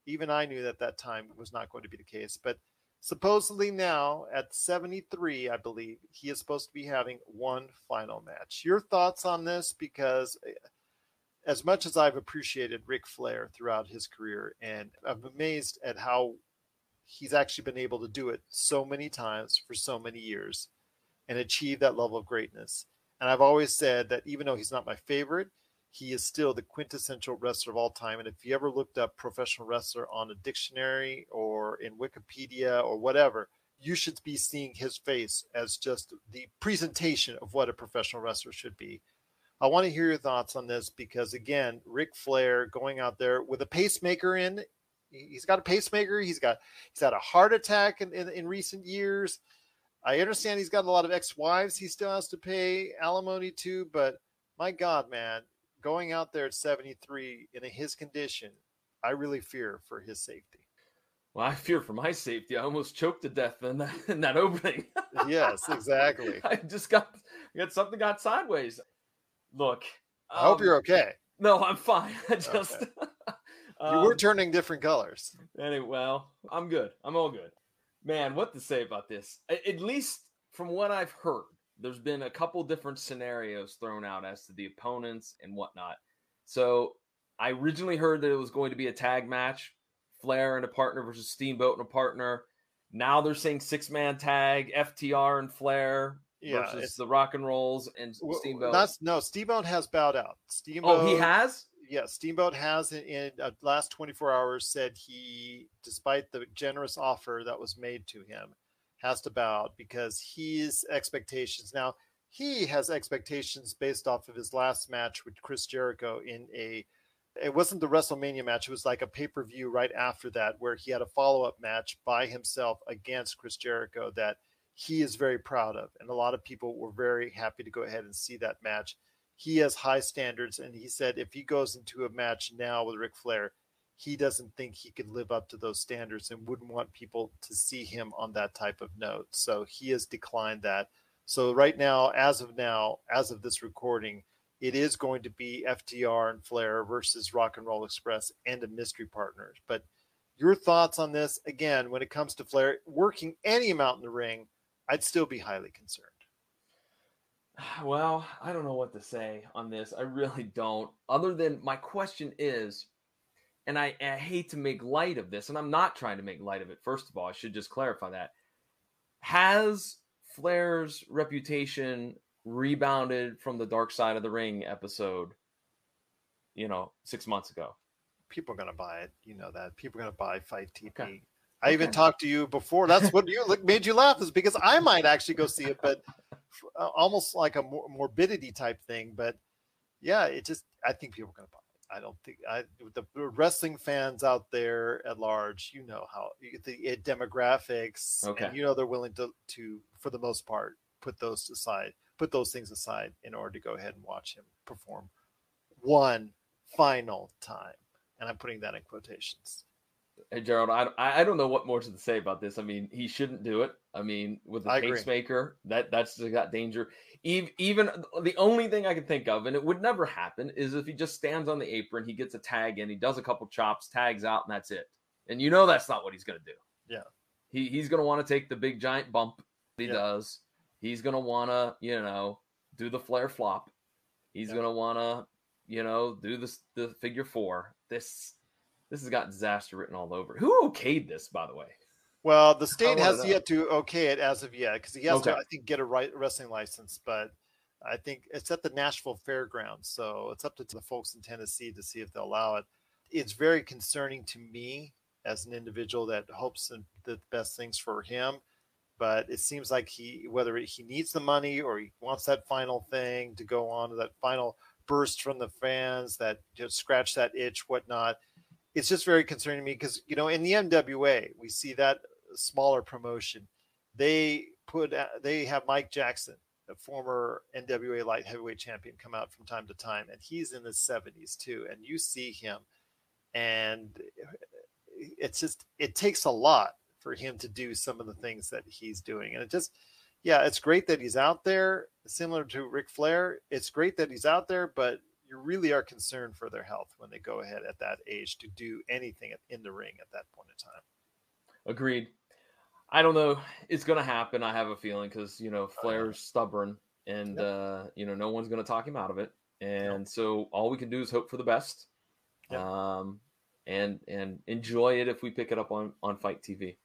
even I knew that that time was not going to be the case. But supposedly now at seventy-three, I believe, he is supposed to be having one final match. Your thoughts on this? Because as much as I've appreciated Ric Flair throughout his career, and I'm amazed at how he's actually been able to do it so many times for so many years and achieve that level of greatness. And I've always said that even though he's not my favorite, he is still the quintessential wrestler of all time. And if you ever looked up professional wrestler on a dictionary or in Wikipedia or whatever, you should be seeing his face as just the presentation of what a professional wrestler should be. I want to hear your thoughts on this because, again, Ric Flair going out there with a pacemaker in. He's got a pacemaker. He's got he's had a heart attack in, in, in recent years. I understand he's got a lot of ex-wives he still has to pay alimony to, but my God, man, going out there at seventy-three in his condition, I really fear for his safety. Well, I fear for my safety. I almost choked to death in that, in that opening. Yes, exactly. I just got, got something got sideways. Look. I hope um, you're okay. No, I'm fine. I just... Okay. You were um, turning different colors. Anyway, well, I'm good. I'm all good. Man, what to say about this? At least from what I've heard, there's been a couple different scenarios thrown out as to the opponents and whatnot. So I originally heard that it was going to be a tag match, Flair and a partner versus Steamboat and a partner. Now they're saying six-man tag, F T R and Flair yeah, versus the Rock and Rolls and Steamboat. That's, no, Steamboat has bowed out. Steamboat, oh, he has? Yeah, Steamboat has in, in the last twenty-four hours said he, despite the generous offer that was made to him, has to bow out because his expectations. Now, he has expectations based off of his last match with Chris Jericho in a, it wasn't the WrestleMania match. It was like a pay-per-view right after that where he had a follow-up match by himself against Chris Jericho that he is very proud of. And a lot of people were very happy to go ahead and see that match. He has high standards, and he said if he goes into a match now with Ric Flair, he doesn't think he could live up to those standards and wouldn't want people to see him on that type of note. So he has declined that. So right now, as of now, as of this recording, it is going to be F T R and Flair versus Rock and Roll Express and a mystery partner. But your thoughts on this, again, when it comes to Flair working any amount in the ring, I'd still be highly concerned. Well, I don't know what to say on this. I really don't. Other than my question is, and I, I hate to make light of this, and I'm not trying to make light of it. First of all, I should just clarify that. Has Flair's reputation rebounded from the Dark Side of the Ring episode, you know, six months ago? People are going to buy it. You know that. People are going to buy Fight T V. Okay. I okay. even talked to you before. That's what you made you laugh is because I might actually go see it, but almost like a mor- morbidity type thing. But yeah, it just, I think people are going to buy it. I don't think I, the wrestling fans out there at large, you know how the demographics, okay. and you know, they're willing to, to, for the most part, put those aside, put those things aside in order to go ahead and watch him perform one final time. And I'm putting that in quotations. Hey, Gerald, I, I don't know what more to say about this. I mean, he shouldn't do it. I mean, with the pacemaker, that, that's just got danger. Even, even the only thing I can think of, and it would never happen, is if he just stands on the apron, he gets a tag in, he does a couple chops, tags out, and that's it. And you know that's not what he's going to do. Yeah. He, he's going to want to take the big giant bump. He yeah. does. He's going to want to, you know, do the Flair flop. He's yeah. going to want to, you know, do this, the figure four. This... This has got disaster written all over. Who okayed this, by the way? Well, the state has yet to okay it as of yet because he has okay. to, I think, get a wrestling license. But I think it's at the Nashville Fairgrounds, so it's up to the folks in Tennessee to see if they'll allow it. It's very concerning to me as an individual that hopes the best things for him. But it seems like he, whether he needs the money or he wants that final thing to go on to that final burst from the fans that just scratch that itch, whatnot. It's just very concerning to me because, you know, in the N W A, we see that smaller promotion. They put they have Mike Jackson, the former N W A light heavyweight champion, come out from time to time. And he's in his seventies, too. And you see him. And it's just it takes a lot for him to do some of the things that he's doing. And it just, yeah, it's great that he's out there. Similar to Ric Flair, it's great that he's out there, but you really are concerned for their health when they go ahead at that age to do anything in the ring at that point in time. Agreed. I don't know. It's going to happen. I have a feeling because, you know, Flair's stubborn and, yep. uh, you know, no one's going to talk him out of it. And yep. so all we can do is hope for the best yep. um, and, and enjoy it if we pick it up on, on Fight T V.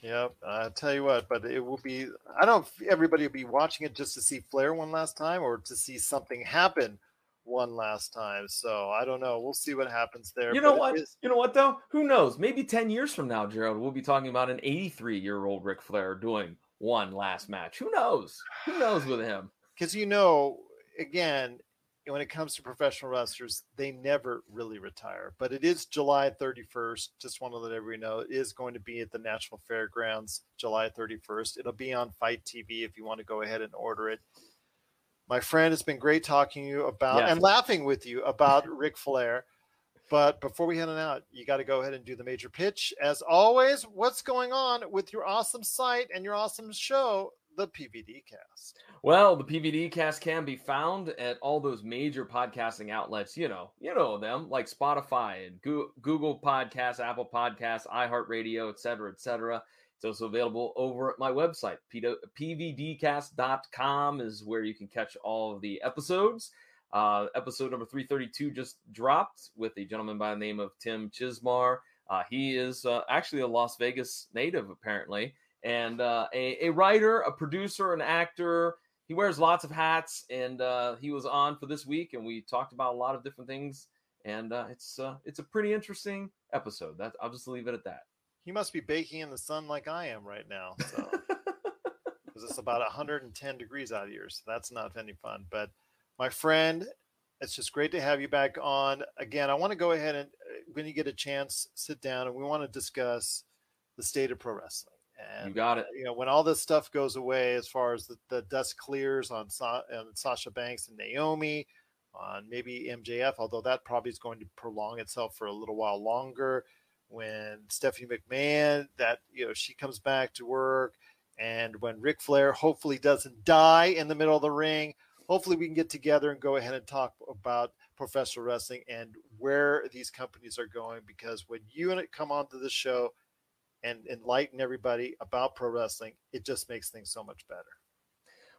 Yeah, I tell you what, but it will be, I don't know if everybody will be watching it just to see Flair one last time or to see something happen one last time. So I don't know. We'll see what happens there. You know what? Is... You know what though? Who knows? Maybe ten years from now, Gerald, we'll be talking about an eighty-three year old Ric Flair doing one last match. Who knows? Who knows with him? Because, you know, again, when it comes to professional wrestlers, they never really retire, but it is July thirty-first. Just want to let everyone know it is going to be at the National Fairgrounds, July thirty-first. It'll be on Fight T V if you want to go ahead and order it. My friend, it's been great talking to you about yeah. and laughing with you about Ric Flair. But before we head on out, you got to go ahead and do the major pitch. As always, what's going on with your awesome site and your awesome show, the P V D Cast? Well, the P V D Cast can be found at all those major podcasting outlets, you know, you know them, like Spotify and Google Podcasts, Apple Podcasts, iHeartRadio, et cetera, et cetera. It's also available over at my website. P V D cast dot com is where you can catch all of the episodes. Uh, episode number three thirty-two just dropped with a gentleman by the name of Tim Chismar. Uh, he is uh, actually a Las Vegas native, apparently, and uh, a, a writer, a producer, an actor. He wears lots of hats, and uh, he was on for this week, and we talked about a lot of different things. And uh, it's uh, it's a pretty interesting episode. That I'll just leave it at that. He must be baking in the sun like I am right now. So. Because it's about one hundred ten degrees out here, so that's not any fun. But my friend, it's just great to have you back on. Again, I want to go ahead and, when you get a chance, sit down, and we want to discuss the state of pro wrestling. And, you got it. You know, when all this stuff goes away, as far as the, the dust clears on, Sa- on Sasha Banks and Naomi, on maybe M J F, although that probably is going to prolong itself for a little while longer. When Stephanie McMahon, that, you know, she comes back to work, and when Ric Flair hopefully doesn't die in the middle of the ring, hopefully we can get together and go ahead and talk about professional wrestling and where these companies are going. Because when you and it come onto the show and enlighten everybody about pro wrestling, it just makes things so much better.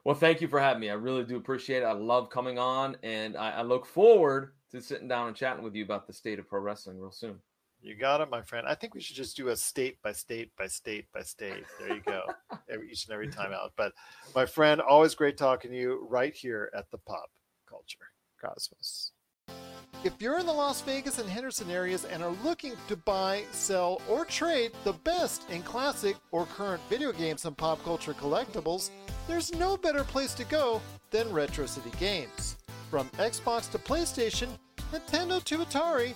Well, thank you for having me. I really do appreciate it. I love coming on, and I, I look forward to sitting down and chatting with you about the state of pro wrestling real soon. You got it, my friend. I think we should just do a state by state by state by state. There you go. every, each and every time out. But my friend, always great talking to you right here at the Pop Culture Cosmos. If you're in the Las Vegas and Henderson areas and are looking to buy, sell, or trade the best in classic or current video games and pop culture collectibles, there's no better place to go than Retro City Games. From Xbox to PlayStation, Nintendo to Atari,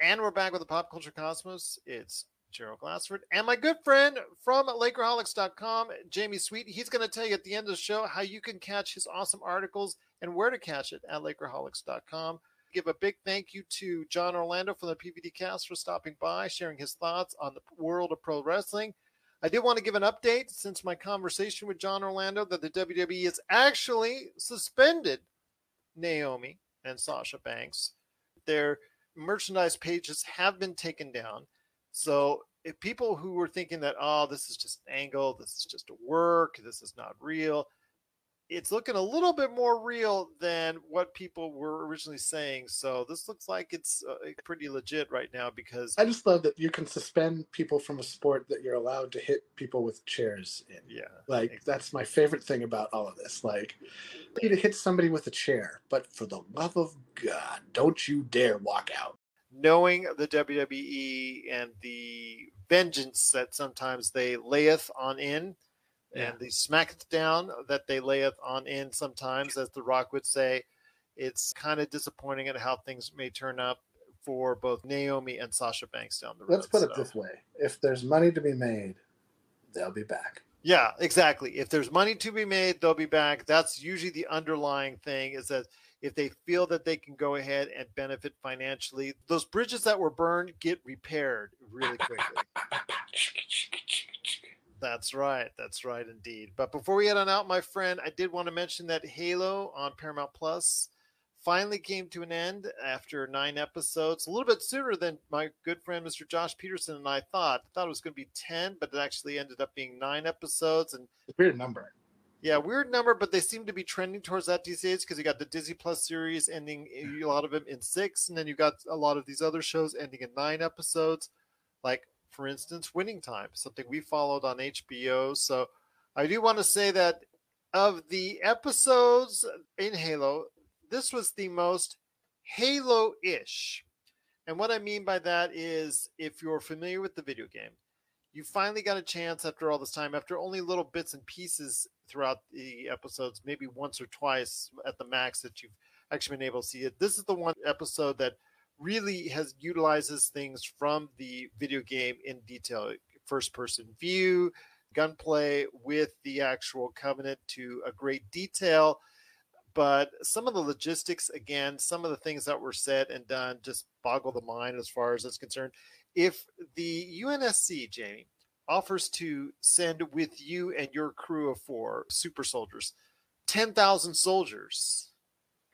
And we're back with the Pop Culture Cosmos. It's Gerald Glassford and my good friend from Lakerholics dot com, Jamie Sweet. He's going to tell you at the end of the show how you can catch his awesome articles and where to catch it at Lakerholics dot com. Give a big thank you to John Orlando from the P V D Cast for stopping by, sharing his thoughts on the world of pro wrestling. I did want to give an update since my conversation with John Orlando that the W W E has actually suspended Naomi and Sasha Banks. Their merchandise pages have been taken down. So if people who were thinking that, oh, this is just an angle, this is just a work, this is not real, it's looking a little bit more real than what people were originally saying. So this looks like it's uh, pretty legit right now, because I just love that you can suspend people from a sport that you're allowed to hit people with chairs in. Yeah. Like exactly. That's my favorite thing about all of this. Like, you need to hit somebody with a chair, but for the love of God, don't you dare walk out. Knowing the W W E and the vengeance that sometimes they layeth on in, yeah. And the smackdown that they layeth on in sometimes, as The Rock would say, it's kind of disappointing at how things may turn up for both Naomi and Sasha Banks down the road. Let's put so. it this way. If there's money to be made, they'll be back. Yeah, exactly. If there's money to be made, they'll be back. That's usually the underlying thing, is that if they feel that they can go ahead and benefit financially, those bridges that were burned get repaired really quickly. That's right. That's right indeed. But before we head on out, my friend, I did want to mention that Halo on Paramount Plus finally came to an end after nine episodes, a little bit sooner than my good friend, Mister Josh Peterson, and I thought. I thought it was going to be ten, but it actually ended up being nine episodes. And it's a weird number. Yeah, weird number, but they seem to be trending towards that these days, because you got the Disney Plus series ending, a lot of them in six, and then you got a lot of these other shows ending in nine episodes, like, for instance, Winning Time, something we followed on H B O. So I do want to say that of the episodes in Halo, this was the most Halo-ish. And what I mean by that is, if you're familiar with the video game, you finally got a chance after all this time, after only little bits and pieces throughout the episodes, maybe once or twice at the max that you've actually been able to see it. This is the one episode that really has utilizes things from the video game in detail. First person view, gunplay with the actual Covenant to a great detail. But some of the logistics, again, some of the things that were said and done just boggle the mind as far as that's concerned. If the U N S C, Jamie, offers to send with you and your crew of four super soldiers, ten thousand soldiers,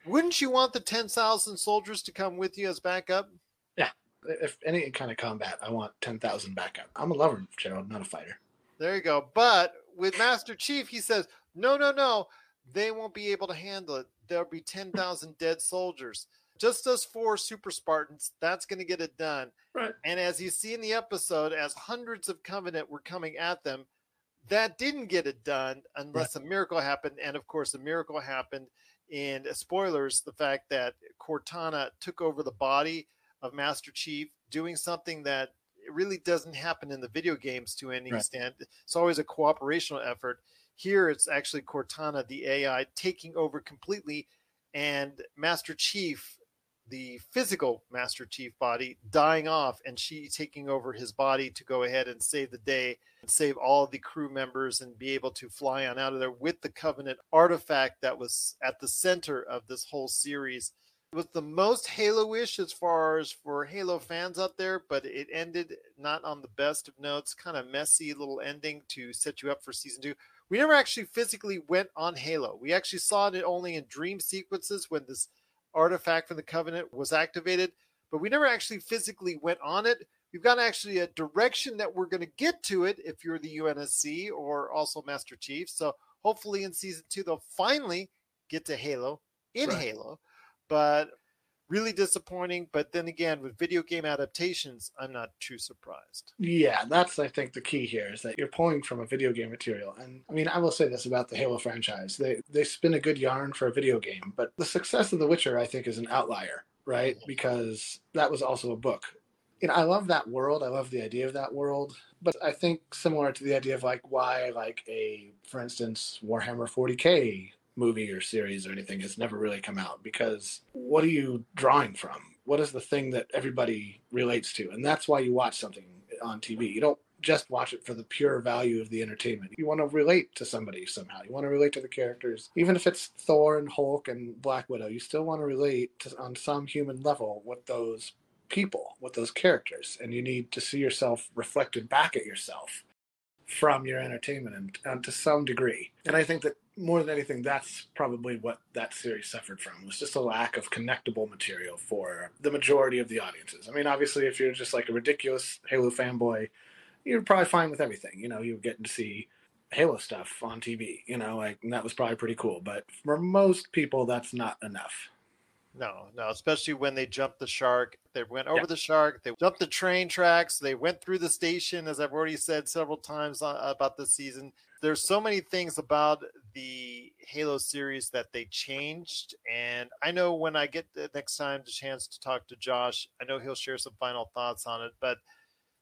wouldn't you want the ten thousand soldiers to come with you as backup? Yeah. If any kind of combat, I want ten thousand backup. I'm a lover, Gerald, not a fighter. There you go. But with Master Chief, he says, no, no, no. They won't be able to handle it. There'll be ten thousand dead soldiers. Just us four super Spartans, that's going to get it done. Right. And as you see in the episode, as hundreds of Covenant were coming at them, that didn't get it done unless right. a miracle happened. And, of course, a miracle happened. And spoilers, the fact that Cortana took over the body of Master Chief, doing something that really doesn't happen in the video games to any right. extent. It's always a cooperational effort. Here, it's actually Cortana, the A I, taking over completely, and Master Chief, the physical Master Chief body, dying off, and she taking over his body to go ahead and save the day, and save all the crew members, and be able to fly on out of there with the Covenant artifact that was at the center of this whole series. It was the most Halo-ish as far as for Halo fans out there, but it ended not on the best of notes, kind of messy little ending to set you up for season two. We never actually physically went on Halo. We actually saw it only in dream sequences when this artifact from the Covenant was activated, but we never actually physically went on it. We've got actually a direction that we're going to get to it if you're the U N S C or also Master Chief. So hopefully in season two, they'll finally get to Halo in right. Halo, but really disappointing. But then again, with video game adaptations, I'm not too surprised. Yeah, that's, I think, the key here is that you're pulling from a video game material. And, I mean, I will say this about the Halo franchise. They they spin a good yarn for a video game, but the success of The Witcher, I think, is an outlier, right? Because that was also a book. And I love that world. I love the idea of that world. But I think similar to the idea of, like, why, like, a, for instance, Warhammer forty K movie or series or anything has never really come out, because what are you drawing from? What is the thing that everybody relates to? And that's why you watch something on T V. You don't just watch it for the pure value of the entertainment. You want to relate to somebody somehow. You want to relate to the characters. Even if it's Thor and Hulk and Black Widow, you still want to relate to, on some human level, with those people, with those characters. And you need to see yourself reflected back at yourself from your entertainment, and, and to some degree. And I think that more than anything, that's probably what that series suffered from, was just a lack of connectable material for the majority of the audiences. I mean, obviously, if you're just like a ridiculous Halo fanboy, you're probably fine with everything. You know, you're getting to see Halo stuff on T V, you know, like, and that was probably pretty cool. But for most people, that's not enough. No, no, especially when they jumped the shark. They went over yeah. the shark. They jumped the train tracks. They went through the station, as I've already said several times about this season. There's so many things about the Halo series that they changed. And I know when I get the next time the chance to talk to Josh, I know he'll share some final thoughts on it. But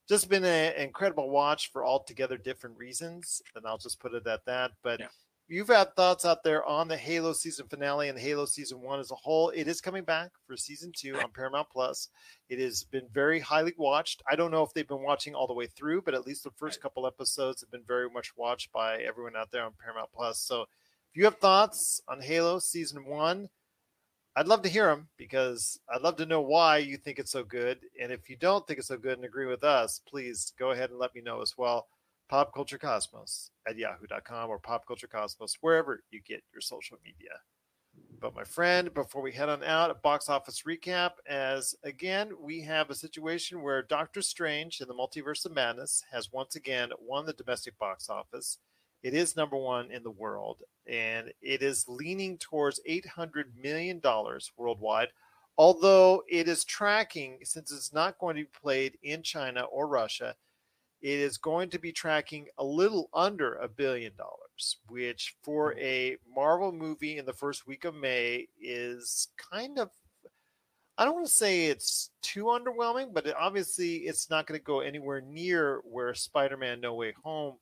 just been an incredible watch for altogether different reasons. And I'll just put it at that. But yeah. You've had thoughts out there on the Halo season finale and Halo season one as a whole. It is coming back for season two on Paramount Plus. It has been very highly watched. I don't know if they've been watching all the way through, but at least the first couple episodes have been very much watched by everyone out there on Paramount Plus. So if you have thoughts on Halo season one, I'd love to hear them, because I'd love to know why you think it's so good. And if you don't think it's so good and agree with us, please go ahead and let me know as well. PopCultureCosmos at yahoo dot com or PopCultureCosmos, wherever you get your social media. But my friend, before we head on out, a box office recap, as again, we have a situation where Doctor Strange in the Multiverse of Madness has once again won the domestic box office. It is number one in the world, and it is leaning towards eight hundred million dollars worldwide, although it is tracking, since it's not going to be played in China or Russia, it is going to be tracking a little under a billion dollars, which for a Marvel movie in the first week of May is kind of, I don't want to say it's too underwhelming, but it, obviously it's not going to go anywhere near where Spider-Man No Way Home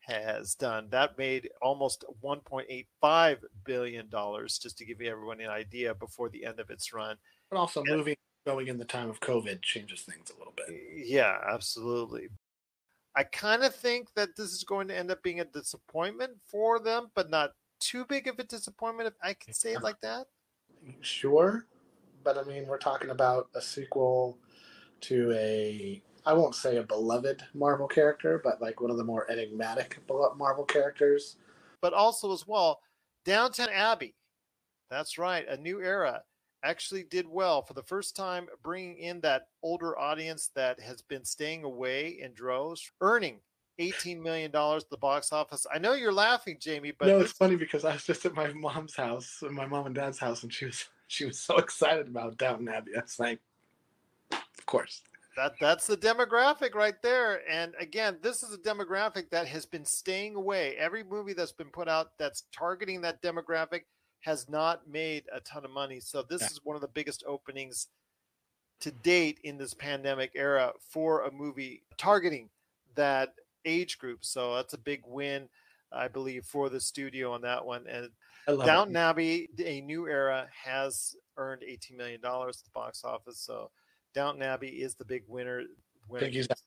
has done. That made almost one point eight five billion dollars, just to give everyone an idea, before the end of its run. But also and, moving going in the time of COVID changes things a little bit. Yeah, absolutely. I kind of think that this is going to end up being a disappointment for them, but not too big of a disappointment, if I can say it like that. Sure. But I mean, we're talking about a sequel to a, I won't say a beloved Marvel character, but like one of the more enigmatic Marvel characters. But also as well, Downton Abbey. That's right. A New Era actually did well for the first time, bringing in that older audience that has been staying away in droves, earning eighteen million dollars at the box office. I know you're laughing, Jamie, but no, it's funny because I was just at my mom's house, my mom and dad's house, and she was she was so excited about Downton Abbey. I was like, of course. That that's the demographic right there. And again, this is a demographic that has been staying away. Every movie that's been put out that's targeting that demographic has not made a ton of money. So this yeah. is one of the biggest openings to date in this pandemic era for a movie targeting that age group. So that's a big win, I believe, for the studio on that one. And Downton Abbey, A New Era, has earned eighteen million dollars at the box office. So Downton Abbey is the big winner. winner. Pinky's out.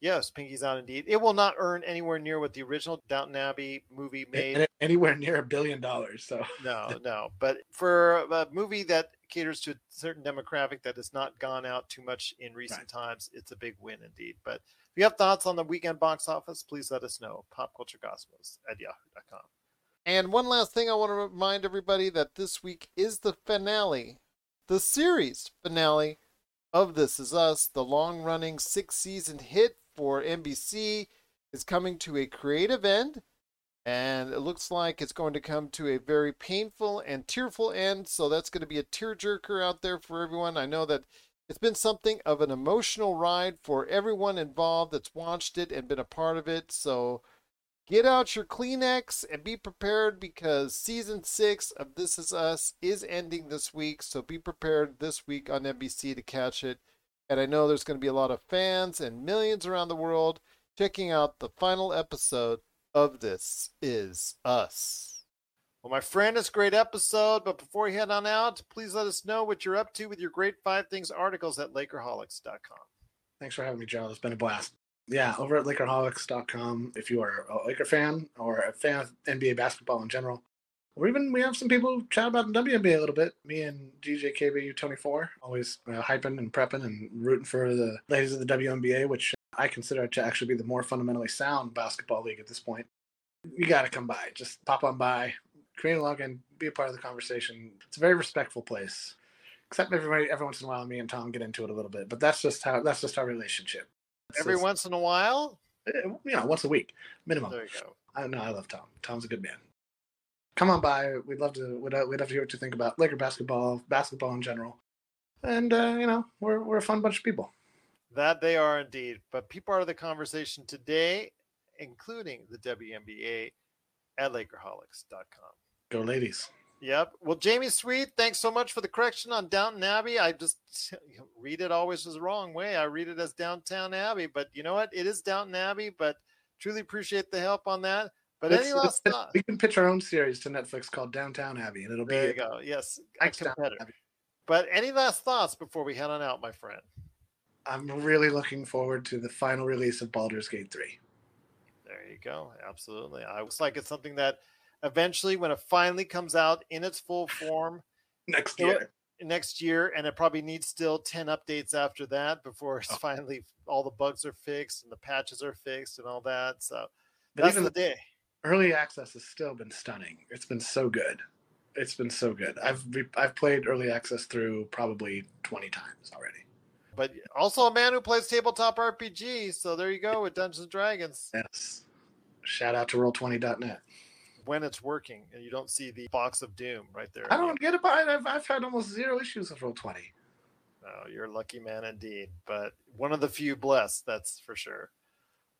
Yes, Pinky's out indeed. It will not earn anywhere near what the original Downton Abbey movie made. Anywhere near a billion dollars. So no, no. But for a movie that caters to a certain demographic that has not gone out too much in recent right. times, it's a big win indeed. But if you have thoughts on the weekend box office, please let us know. Pop Culture Cosmos at yahoo dot com. And one last thing, I want to remind everybody that this week is the finale, the series finale of This Is Us. The long-running six-season hit for N B C is coming to a creative end, and it looks like it's going to come to a very painful and tearful end, so that's going to be a tearjerker out there for everyone. I know that it's been something of an emotional ride for everyone involved that's watched it and been a part of it, so get out your Kleenex and be prepared, because season six of This Is Us is ending this week. So be prepared this week on N B C to catch it. And I know there's going to be a lot of fans and millions around the world checking out the final episode of This Is Us. Well, my friend, it's a great episode. But before you head on out, please let us know what you're up to with your great five things articles at Lakerholics dot com. Thanks for having me, Joe. It's been a blast. Yeah, over at Lakerholics dot com, if you are a Laker fan or a fan of N B A basketball in general, or even we have some people who chat about the W N B A a little bit. Me and D J K B U twenty-four, always uh, hyping and prepping and rooting for the ladies of the W N B A, which I consider to actually be the more fundamentally sound basketball league at this point. You got to come by. Just pop on by, create a login, be a part of the conversation. It's a very respectful place, except everybody, every once in a while, me and Tom get into it a little bit, but that's just how that's just our relationship. Every is, once in a while? You know, once a week, minimum. There you go. I know. I love Tom. Tom's a good man. Come on by. We'd love to. We'd, we'd love to hear what you think about Laker basketball, basketball in general, and uh, you know, we're we're a fun bunch of people. That they are indeed. But be part of the conversation today, including the W N B A at Lakerholics dot com. Go ladies. Yep. Well, Jamie Sweet, thanks so much for the correction on Downton Abbey. I just read it always the wrong way. I read it as Downtown Abbey, but you know what? It is Downton Abbey, but truly appreciate the help on that. But it's, any last thoughts? We can pitch our own series to Netflix called Downtown Abbey, and it'll there be. There you go. Yes. A competitor. But any last thoughts before we head on out, my friend? I'm really looking forward to the final release of Baldur's Gate three. There you go. Absolutely. I looks like it's something that eventually, when it finally comes out in its full form next year, next year, and it probably needs still ten updates after that before it's oh. finally all the bugs are fixed and the patches are fixed and all that. So but that's even the day. Early access has still been stunning. It's been so good. It's been so good. I've I've played early access through probably twenty times already. But also a man who plays tabletop R P G. So there you go with Dungeons and Dragons. Yes. Shout out to roll twenty dot net. When it's working and you don't see the box of doom right there. I don't get it, but I've, I've had almost zero issues with roll twenty. Oh, you're a lucky man indeed, but one of the few blessed, that's for sure.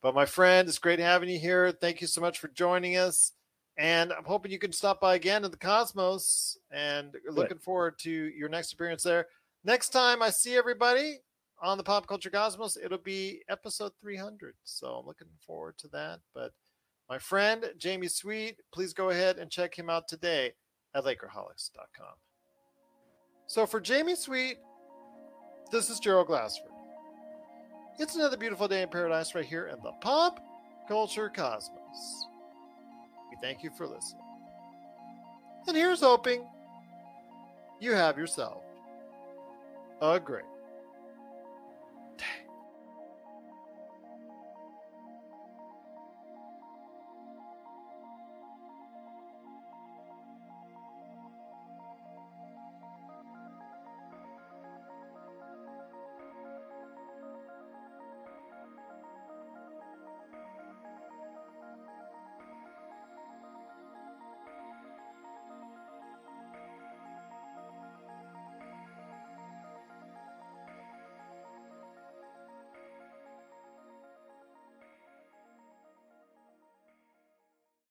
But my friend, it's great having you here. Thank you so much for joining us. And I'm hoping you can stop by again at the Cosmos, and looking Good. forward to your next appearance there. Next time I see everybody on the Pop Culture Cosmos, it'll be episode three hundred. So I'm looking forward to that, but my friend, Jamie Sweet, please go ahead and check him out today at Lakerholics dot com. So for Jamie Sweet, this is Gerald Glassford. It's another beautiful day in paradise right here in the Pop Culture Cosmos. We thank you for listening. And here's hoping you have yourself a great